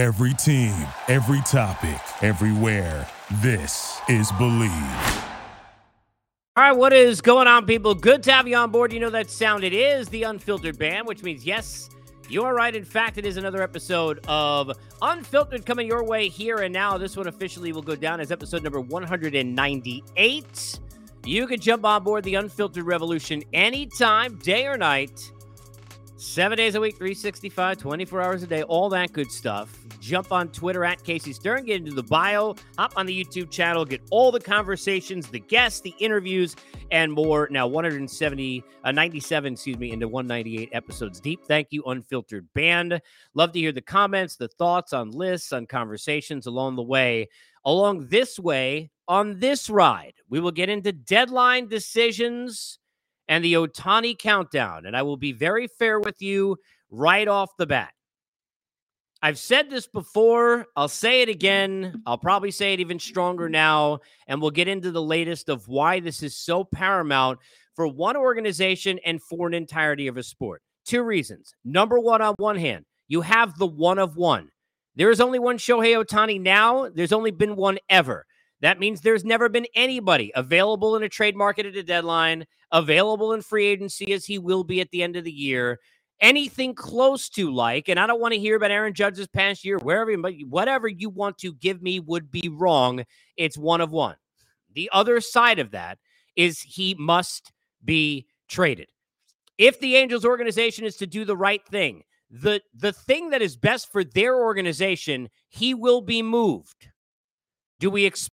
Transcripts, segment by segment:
Every team, every topic, everywhere. This is Believe. All right, what is going on, people? Good to have you on board. You know that sound. It is the Unfiltered Band, which means, yes, you are right. In fact, it is another episode of Unfiltered coming your way here and now. This one officially will go down as episode number 198. You can jump on board the Unfiltered Revolution anytime, day or night. 7 days a week, 365, 24 hours a day, all that good stuff. Jump on Twitter at Casey Stern, get into the bio, hop on the YouTube channel, get all the conversations, the guests, the interviews, and more. Now 97 into 198 episodes deep. Thank you, Unfiltered Band. Love to hear the comments, the thoughts on lists, on conversations along the way. Along this way, on this ride, we will get into deadline decisions and the Otani countdown, and I will be very fair with you right off the bat. I've said this before. I'll say it again. I'll probably say it even stronger now, and we'll get into the latest of why this is so paramount for one organization and for an entirety of a sport. Two reasons. Number one, on one hand, you have the one of one. There is only one Shohei Otani now. There's only been one ever. That means there's never been anybody available in a trade market at a deadline, available in free agency as he will be at the end of the year, anything close to like, and I don't want to hear about Aaron Judge's past year, wherever, whatever you want to give me would be wrong. It's one of one. The other side of that is he must be traded. If the Angels organization is to do the right thing, the thing that is best for their organization, he will be moved. Do we expect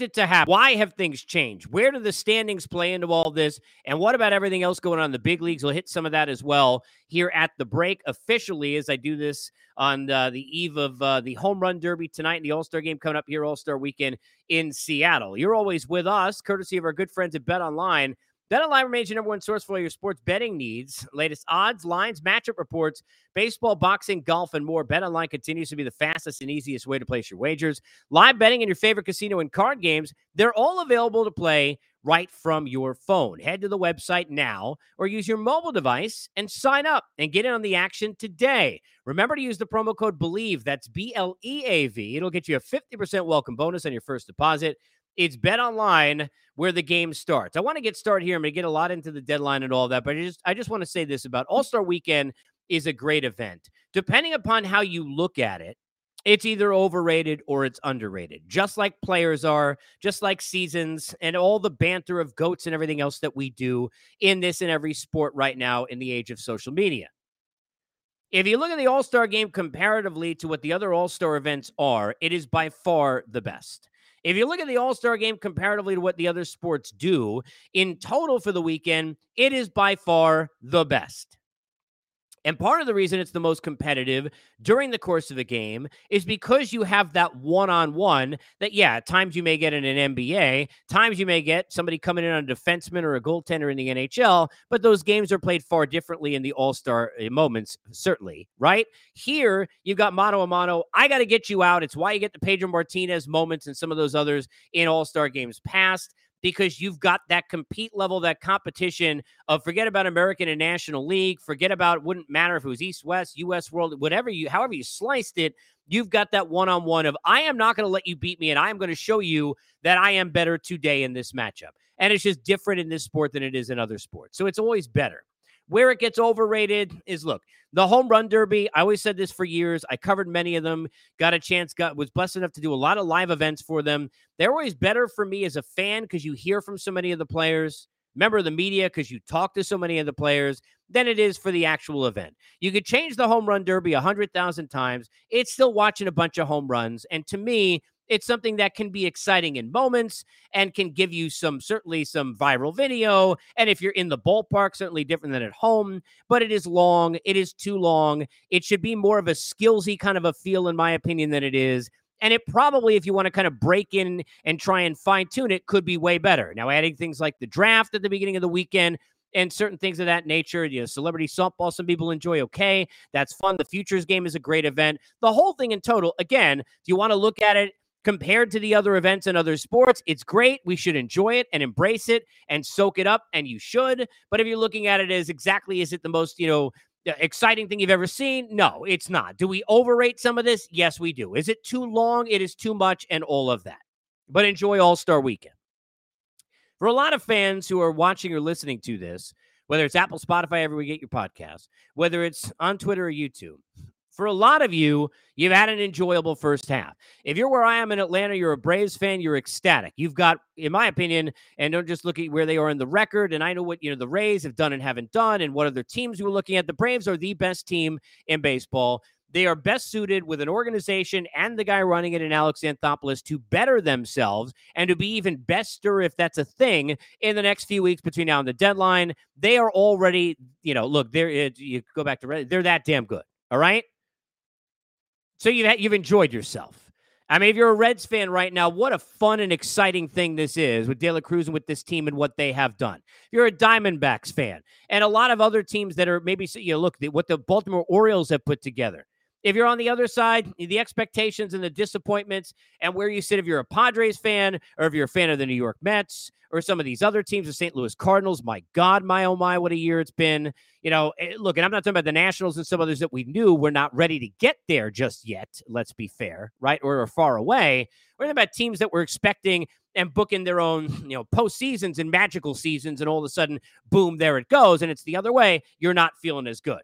it to happen? Why have things changed? Where do the standings play into all this? And what about everything else going on in the big leagues? We'll hit some of that as well here at the break officially as I do this on the eve of the Home Run Derby tonight and the All-Star game coming up here, All-Star weekend in Seattle. You're always with us, courtesy of our good friends at BetOnline. BetOnline remains your number one source for all your sports betting needs. Latest odds, lines, matchup reports, baseball, boxing, golf, and more. BetOnline continues to be the fastest and easiest way to place your wagers. Live betting and your favorite casino and card games, they're all available to play right from your phone. Head to the website now or use your mobile device and sign up and get in on the action today. Remember to use the promo code BELIEVE. That's B-L-E-A-V. It'll get you a 50% welcome bonus on your first deposit. It's BetOnline where the game starts. I want to get started here. I'm going to get a lot into the deadline and all that, but I just want to say this about All-Star Weekend is a great event. Depending upon how you look at it, it's either overrated or it's underrated, just like players are, just like seasons, and all the banter of goats and everything else that we do in this and every sport right now in the age of social media. If you look at the All-Star game comparatively to what the other All-Star events are, it is by far the best. If you look at the All-Star game comparatively to what the other sports do, in total for the weekend, it is by far the best. And part of the reason it's the most competitive during the course of a game is because you have that one-on-one that, yeah, at times you may get in an NBA, times you may get somebody coming in on a defenseman or a goaltender in the NHL, but those games are played far differently in the All-Star moments, certainly, right? Here, you've got mano-a-mano, I got to get you out. It's why you get the Pedro Martinez moments and some of those others in All-Star games past, because you've got that compete level, that competition of forget about American and National League, forget about it wouldn't matter if it was East, West, U.S. World, whatever you, however you sliced it, you've got that one-on-one of I am not going to let you beat me and I am going to show you that I am better today in this matchup. And it's just different in this sport than it is in other sports. So it's always better. Where it gets overrated is, look, the Home Run Derby, I always said this for years. I covered many of them, was blessed enough to do a lot of live events for them. They're always better for me as a fan because you hear from so many of the players, member of the media because you talk to so many of the players, than it is for the actual event. You could change the Home Run Derby 100,000 times. It's still watching a bunch of home runs. And to me, it's something that can be exciting in moments and can give you some viral video. And if you're in the ballpark, certainly different than at home, but it is long. It is too long. It should be more of a skillsy kind of a feel, in my opinion, than it is. And it probably, if you want to kind of break in and try and fine tune it, could be way better. Now, adding things like the draft at the beginning of the weekend and certain things of that nature, you know, celebrity softball, some people enjoy. Okay, that's fun. The Futures game is a great event. The whole thing in total, again, if you want to look at it, compared to the other events and other sports, it's great. We should enjoy it and embrace it and soak it up, and you should. But if you're looking at it as exactly is it the most, exciting thing you've ever seen? No, it's not. Do we overrate some of this? Yes, we do. Is it too long? It is too much and all of that. But enjoy All-Star Weekend. For a lot of fans who are watching or listening to this, whether it's Apple, Spotify, everywhere you get your podcast, whether it's on Twitter or YouTube, for a lot of you, you've had an enjoyable first half. If you're where I am in Atlanta, you're a Braves fan, you're ecstatic. You've got, in my opinion, and don't just look at where they are in the record, and I know what the Rays have done and haven't done, and what other teams we're looking at. The Braves are the best team in baseball. They are best suited with an organization and the guy running it in Alex Anthopoulos to better themselves and to be even bester, if that's a thing, in the next few weeks between now and the deadline. They are already, look, you go back to, they're that damn good, all right? So you've enjoyed yourself. I mean, if you're a Reds fan right now, what a fun and exciting thing this is with De La Cruz and with this team and what they have done. If you're a Diamondbacks fan and a lot of other teams that are maybe, look, what the Baltimore Orioles have put together. If you're on the other side, the expectations and the disappointments and where you sit, if you're a Padres fan or if you're a fan of the New York Mets or some of these other teams, the St. Louis Cardinals, my God, my oh my, what a year it's been. Look, and I'm not talking about the Nationals and some others that we knew were not ready to get there just yet, let's be fair, right? Or are far away. We're talking about teams that we're expecting and booking their own, postseasons and magical seasons, and all of a sudden, boom, there it goes, and it's the other way. You're not feeling as good.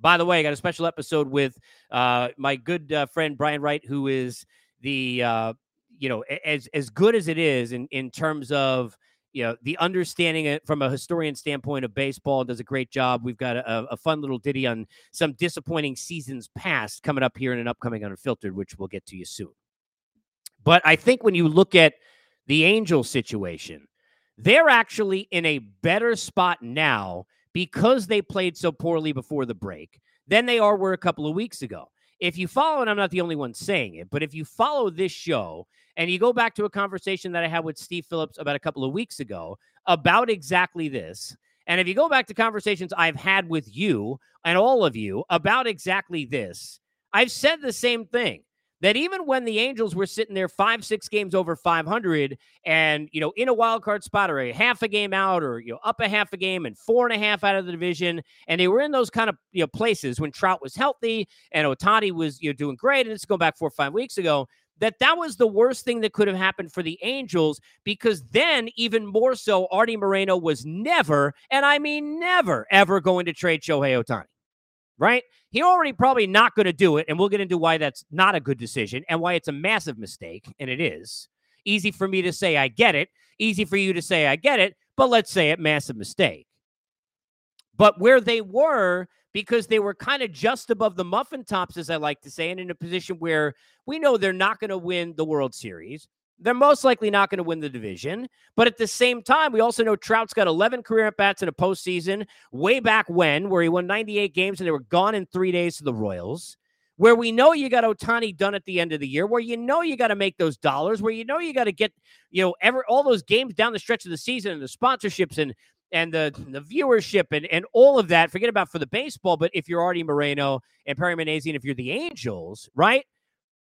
By the way, I got a special episode with my good friend Brian Wright, who is the, as good as it is in terms of, the understanding from a historian standpoint of baseball, does a great job. We've got a fun little ditty on some disappointing seasons past coming up here in an upcoming Unfiltered, which we'll get to you soon. But I think when you look at the Angels situation, they're actually in a better spot now because they played so poorly before the break than they were a couple of weeks ago. If you follow, and I'm not the only one saying it, but if you follow this show and you go back to a conversation that I had with Steve Phillips about a couple of weeks ago about exactly this, and if you go back to conversations I've had with you and all of you about exactly this, I've said the same thing. That even when the Angels were sitting there 5-6 games over 500 and, in a wild card spot or a half a game out or, up a half a game and 4.5 out of the division, and they were in those kind of, places when Trout was healthy and Otani was, doing great, and it's going back 4 or 5 weeks ago, that was the worst thing that could have happened for the Angels, because then even more so, Artie Moreno was never, and I mean never, ever going to trade Shohei Otani. Right? He already probably not going to do it, and we'll get into why that's not a good decision and why it's a massive mistake, and it is. Easy for me to say, I get it. Easy for you to say, I get it, but let's say it, massive mistake. But where they were, because they were kind of just above the muffin tops, as I like to say, and in a position where we know they're not going to win the World Series. They're most likely not going to win the division. But at the same time, we also know Trout's got 11 career at-bats in a postseason way back when, where he won 98 games and they were gone in 3 days to the Royals, where we know you got Otani done at the end of the year, where you got to make those dollars, where you got to get, all those games down the stretch of the season and the sponsorships and the viewership and all of that. Forget about for the baseball, but if you're Artie Moreno and Perry Minasian, if you're the Angels, right?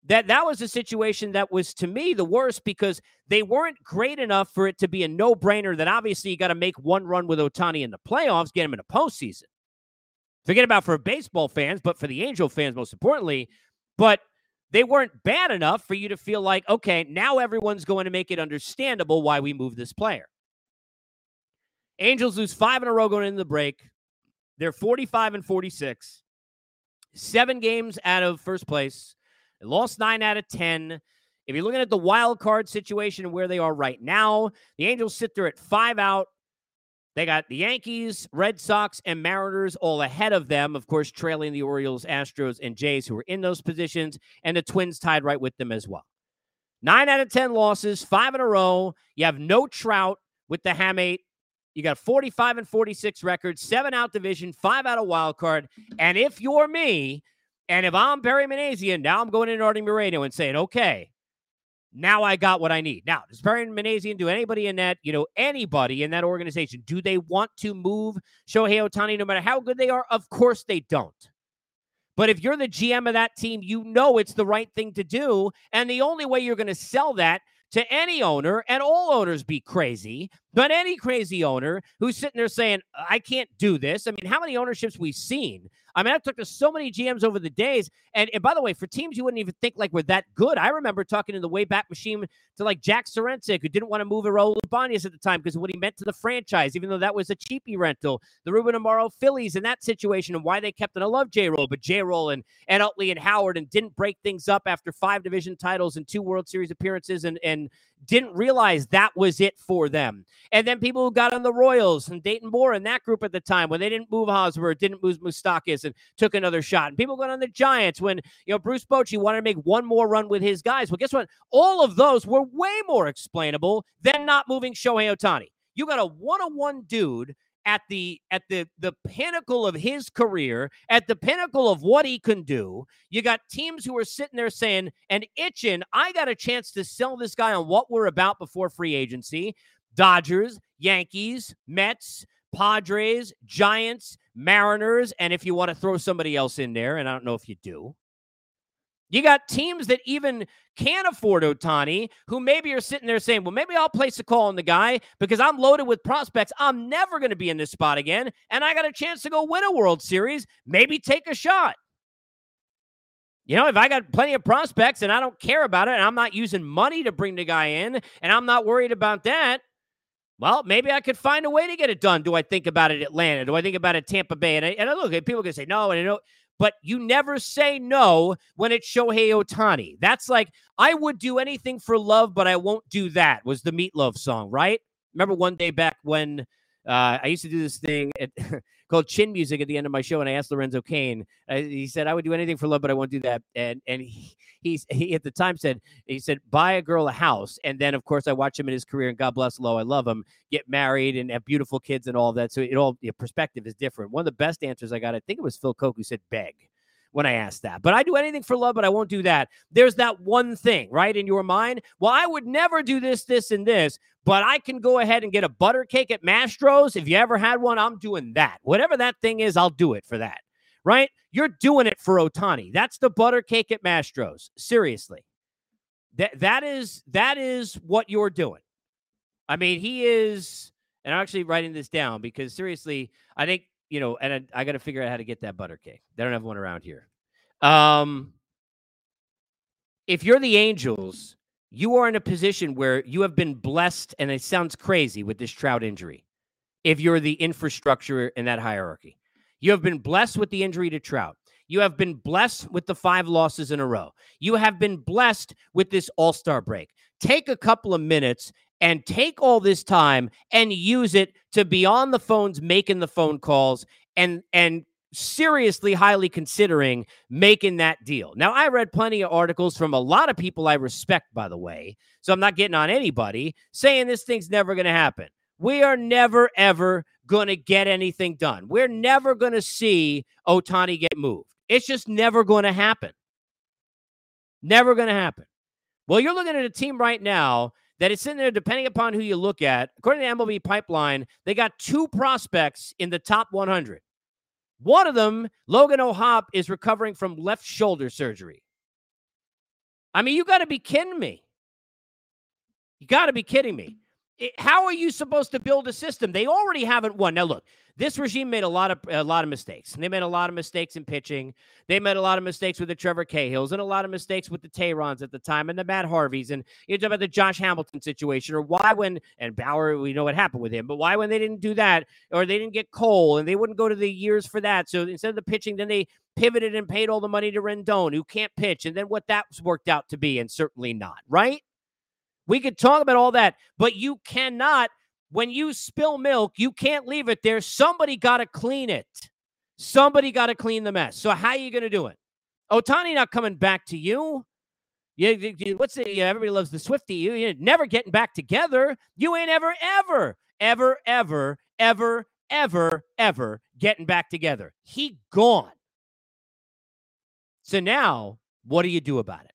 That was a situation that was, to me, the worst, because they weren't great enough for it to be a no-brainer that obviously you got to make one run with Otani in the playoffs, get him in the postseason. Forget about for baseball fans, but for the Angel fans, most importantly. But they weren't bad enough for you to feel like, okay, now everyone's going to make it understandable why we move this player. Angels lose 5 in a row going into the break. They're 45-46. 7 games out of first place. They lost 9 out of 10. If you're looking at the wild card situation and where they are right now, the Angels sit there at 5 out. They got the Yankees, Red Sox, and Mariners all ahead of them, of course, trailing the Orioles, Astros, and Jays, who are in those positions, and the Twins tied right with them as well. 9 out of 10 losses, 5 in a row. You have no Trout with the hamate. You got 45-46 record, 7 out division, 5 out of wild card. And if you're me, and if I'm Perry Minasian, now I'm going in Artie Moreno and saying, okay, now I got what I need. Now, does Perry Minasian, do anybody in that, anybody in that organization, do they want to move Shohei Otani no matter how good they are? Of course they don't. But if you're the GM of that team, it's the right thing to do. And the only way you're going to sell that to any owner, and all owners be crazy, But any crazy owner who's sitting there saying, I can't do this. I mean, how many ownerships we've seen? I mean, I've talked to so many GMs over the days. And by the way, for teams you wouldn't even think like were that good. I remember talking in the way back machine to like Jack Sorensen, who didn't want to move Raul Ibanez at the time because of what he meant to the franchise, even though that was a cheapy rental. The Ruben Amaro Phillies in that situation and why they kept, and I love J-Roll, but J-Roll and Utley and Howard and didn't break things up after 5 division titles and 2 World Series appearances and didn't realize that was it for them. And then people who got on the Royals and Dayton Moore and that group at the time when they didn't move Hosmer, didn't move Moustakas and took another shot. And people got on the Giants when, you know, Bruce Bochy wanted to make one more run with his guys. Well, guess what? All of those were way more explainable than not moving Shohei Otani. You got a one-on-one dude at the pinnacle of his career, at the pinnacle of what he can do. You got teams who are sitting there saying and itching, I got a chance to sell this guy on what we're about before free agency. Dodgers, Yankees, Mets, Padres, Giants, Mariners, and if you want to throw somebody else in there, and I don't know if you do. You got teams that even can't afford Otani who maybe are sitting there saying, well, maybe I'll place a call on the guy because I'm loaded with prospects. I'm never going to be in this spot again, and I got a chance to go win a World Series. Maybe take a shot. You know, if I got plenty of prospects and I don't care about it and I'm not using money to bring the guy in and I'm not worried about that, well, maybe I could find a way to get it done. Do I think about it Atlanta? Do I think about it Tampa Bay? And I look at people can say no, and I know, but you never say no when it's Shohei Otani. That's like, I would do anything for love, but I won't do that was the Meatloaf song, right? Remember one day back when I used to do this thing called Chin Music at the end of my show, and I asked Lorenzo Cain. He said, I would do anything for love, but I won't do that. And he at the time said, he said, buy a girl a house. And then, of course, I watched him in his career, and God bless Lo, I love him, get married and have beautiful kids and all that. So it all, your perspective is different. One of the best answers I got, I think it was Phil Coke who said beg when I asked that. But I do anything for love, but I won't do that. There's that one thing, right, in your mind. Well, I would never do this, this, and this, but I can go ahead and get a butter cake at Mastro's. If you ever had one, I'm doing that. Whatever that thing is, I'll do it for that, right? You're doing it for Otani. That's the butter cake at Mastro's. Seriously. That is what you're doing. I mean, he is, and I'm actually writing this down because, seriously, I think, you know, and I got to figure out how to get that butter cake. They don't have one around here. If you're the Angels, you are in a position where you have been blessed, and it sounds crazy with this Trout injury, if you're the infrastructure in that hierarchy. You have been blessed with the injury to Trout. You have been blessed with the 5 losses in a row. You have been blessed with this All-Star break. Take a couple of minutes and take all this time and use it to be on the phones, making the phone calls, and seriously highly considering making that deal. Now, I read plenty of articles from a lot of people I respect, by the way, so I'm not getting on anybody, saying this thing's never going to happen. We are never, ever going to get anything done. We're never going to see Otani get moved. It's just never going to happen. Never going to happen. Well, you're looking at a team right now that it's in there, depending upon who you look at. According to MLB Pipeline, they got 2 prospects in the top 100. One of them, Logan O'Hop, is recovering from left shoulder surgery. I mean, you got to be kidding me. You got to be kidding me. How are you supposed to build a system? They already haven't won. Now, look, this regime made a lot of mistakes. And they made a lot of mistakes in pitching. They made a lot of mistakes with the Trevor Cahills and a lot of mistakes with the Tayrons at the time and the Matt Harveys. And you talk about the Josh Hamilton situation, or why when, and Bauer, we know what happened with him, but why when they didn't do that, or they didn't get Cole and they wouldn't go to the years for that. So instead of the pitching, then they pivoted and paid all the money to Rendon, who can't pitch. And then what that's worked out to be, and certainly not, right? We could talk about all that, but you cannot. When you spill milk, you can't leave it there. Somebody got to clean it. Somebody got to clean the mess. So how are you going to do it? Otani not coming back to you. Everybody loves the Swiftie. You're never getting back together. You ain't ever getting back together. He gone. So now, what do you do about it?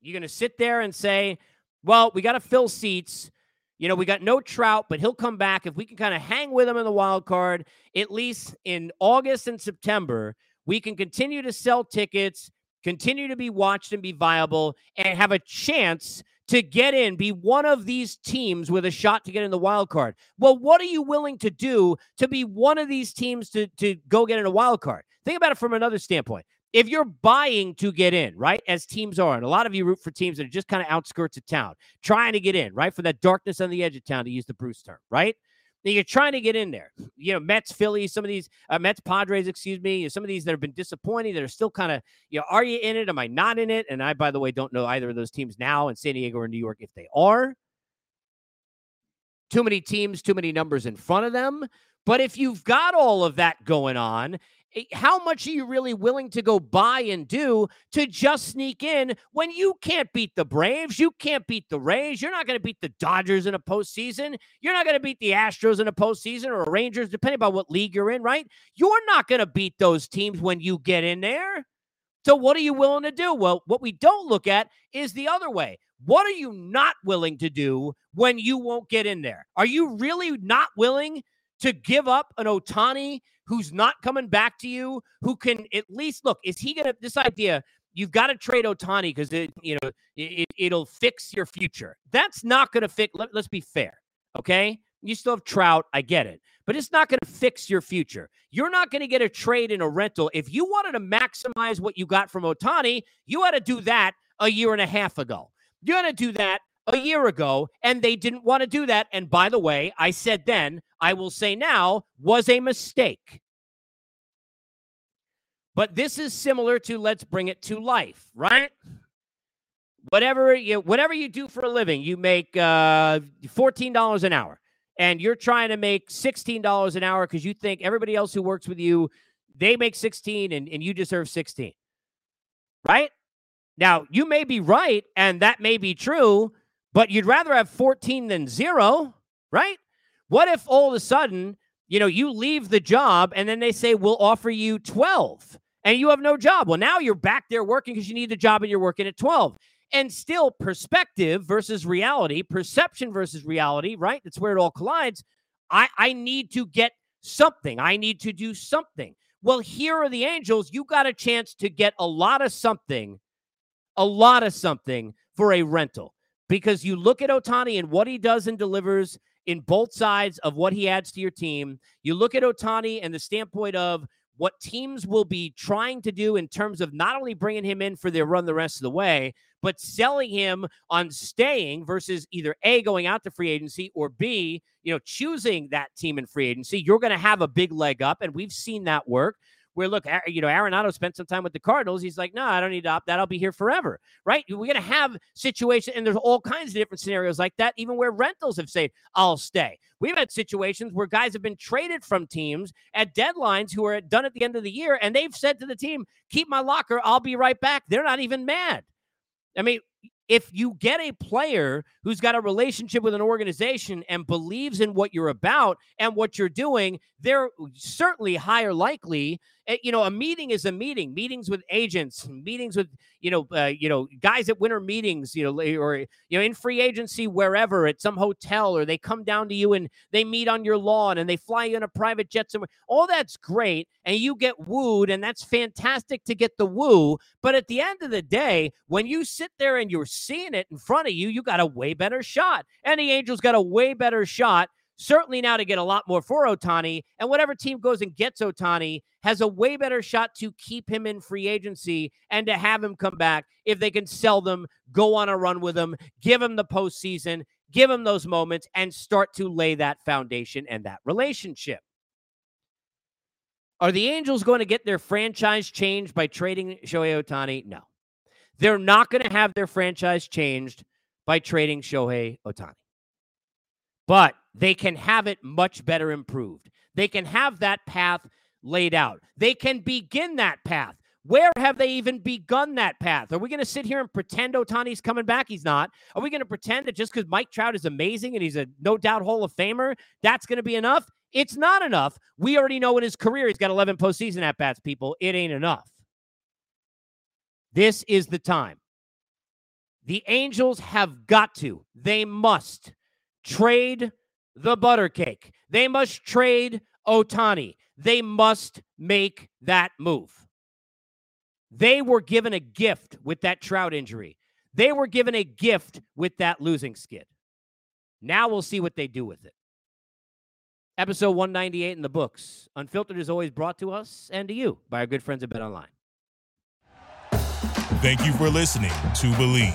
You're going to sit there and say, well, we got to fill seats. You know, we got no Trout, but he'll come back. If we can kind of hang with him in the wild card, at least in August and September, we can continue to sell tickets, continue to be watched and be viable, and have a chance to get in, be one of these teams with a shot to get in the wild card. Well, what are you willing to do to be one of these teams to go get in a wild card? Think about it from another standpoint. If you're buying to get in, right, as teams are, and a lot of you root for teams that are just kind of outskirts of town, trying to get in, right, for that darkness on the edge of town, to use the Bruce term, right? Now you're trying to get in there. You know, Mets, Philly, some of these, Mets, Padres, excuse me, some of these that have been disappointing, that are still kind of, you know, are you in it? Am I not in it? And I, by the way, don't know either of those teams now in San Diego or New York if they are. Too many teams, too many numbers in front of them. But if you've got all of that going on, how much are you really willing to go buy and do to just sneak in when you can't beat the Braves? You can't beat the Rays. You're not going to beat the Dodgers in a postseason. You're not going to beat the Astros in a postseason, or Rangers, depending on what league you're in, right? You're not going to beat those teams when you get in there. So what are you willing to do? Well, what we don't look at is the other way. What are you not willing to do when you won't get in there? Are you really not willing to give up an Otani who's not coming back to you, who can at least, look, is he going to, this idea, you've got to trade Otani because, you know, it'll fix your future. That's not going to fix, let's be fair, okay? You still have Trout, I get it, but it's not going to fix your future. You're not going to get a trade and a rental. If you wanted to maximize what you got from Otani, you had to do that a year and a half ago. You had to do that a year ago, and they didn't want to do that. And by the way, I said then, I will say now, was a mistake. But this is similar to let's bring it to life, right? Whatever you do for a living, you make $14 an hour, and you're trying to make $16 an hour because you think everybody else who works with you, they make 16 and you deserve 16, right? Now, you may be right, and that may be true, but you'd rather have 14 than zero, right? What if all of a sudden, you know, you leave the job and then they say, we'll offer you 12 and you have no job. Well, now you're back there working because you need the job and you're working at 12. And still perspective versus reality, perception versus reality, right? That's where it all collides. I need to get something. I need to do something. Well, here are the Angels. You got a chance to get a lot of something for a rental, because you look at Otani and what he does and delivers in both sides of what he adds to your team. You look at Otani and the standpoint of what teams will be trying to do in terms of not only bringing him in for their run the rest of the way, but selling him on staying versus either A, going out to free agency, or B, you know, choosing that team in free agency. You're going to have a big leg up, and we've seen that work. Where, look, you know, Arenado spent some time with the Cardinals. He's like, no, I don't need to opt that. I'll be here forever, right? We're going to have situations, and there's all kinds of different scenarios like that, even where rentals have said, I'll stay. We've had situations where guys have been traded from teams at deadlines who are done at the end of the year, and they've said to the team, keep my locker, I'll be right back. They're not even mad. I mean, if you get a player who's got a relationship with an organization and believes in what you're about and what you're doing, they're certainly higher likely. You know, a meeting is a meeting. Meetings with agents, meetings with, you know, guys at winter meetings, you know, or, you know, in free agency, wherever, at some hotel, or they come down to you and they meet on your lawn and they fly you in a private jet somewhere. All that's great. And you get wooed, and that's fantastic to get the woo. But at the end of the day, when you sit there and you're seeing it in front of you, you got a way better shot. And the Angels got a way better shot, certainly now, to get a lot more for Otani. And whatever team goes and gets Otani has a way better shot to keep him in free agency and to have him come back if they can sell them, go on a run with him, give him the postseason, give him those moments, and start to lay that foundation and that relationship. Are the Angels going to get their franchise changed by trading Shohei Otani? No. They're not going to have their franchise changed by trading Shohei Otani. But they can have it much better improved. They can have that path laid out. They can begin that path. Where have they even begun that path? Are we going to sit here and pretend Otani's coming back? He's not. Are we going to pretend that just because Mike Trout is amazing and he's a no-doubt Hall of Famer, that's going to be enough? It's not enough. We already know in his career he's got 11 postseason at-bats, people. It ain't enough. This is the time. The Angels have got to. They must trade the buttercake. They must trade Otani. They must make that move. They were given a gift with that Trout injury. They were given a gift with that losing skid. Now we'll see what they do with it. Episode 198 in the books. Unfiltered is always brought to us and to you by our good friends at BetOnline. Thank you for listening to Believe.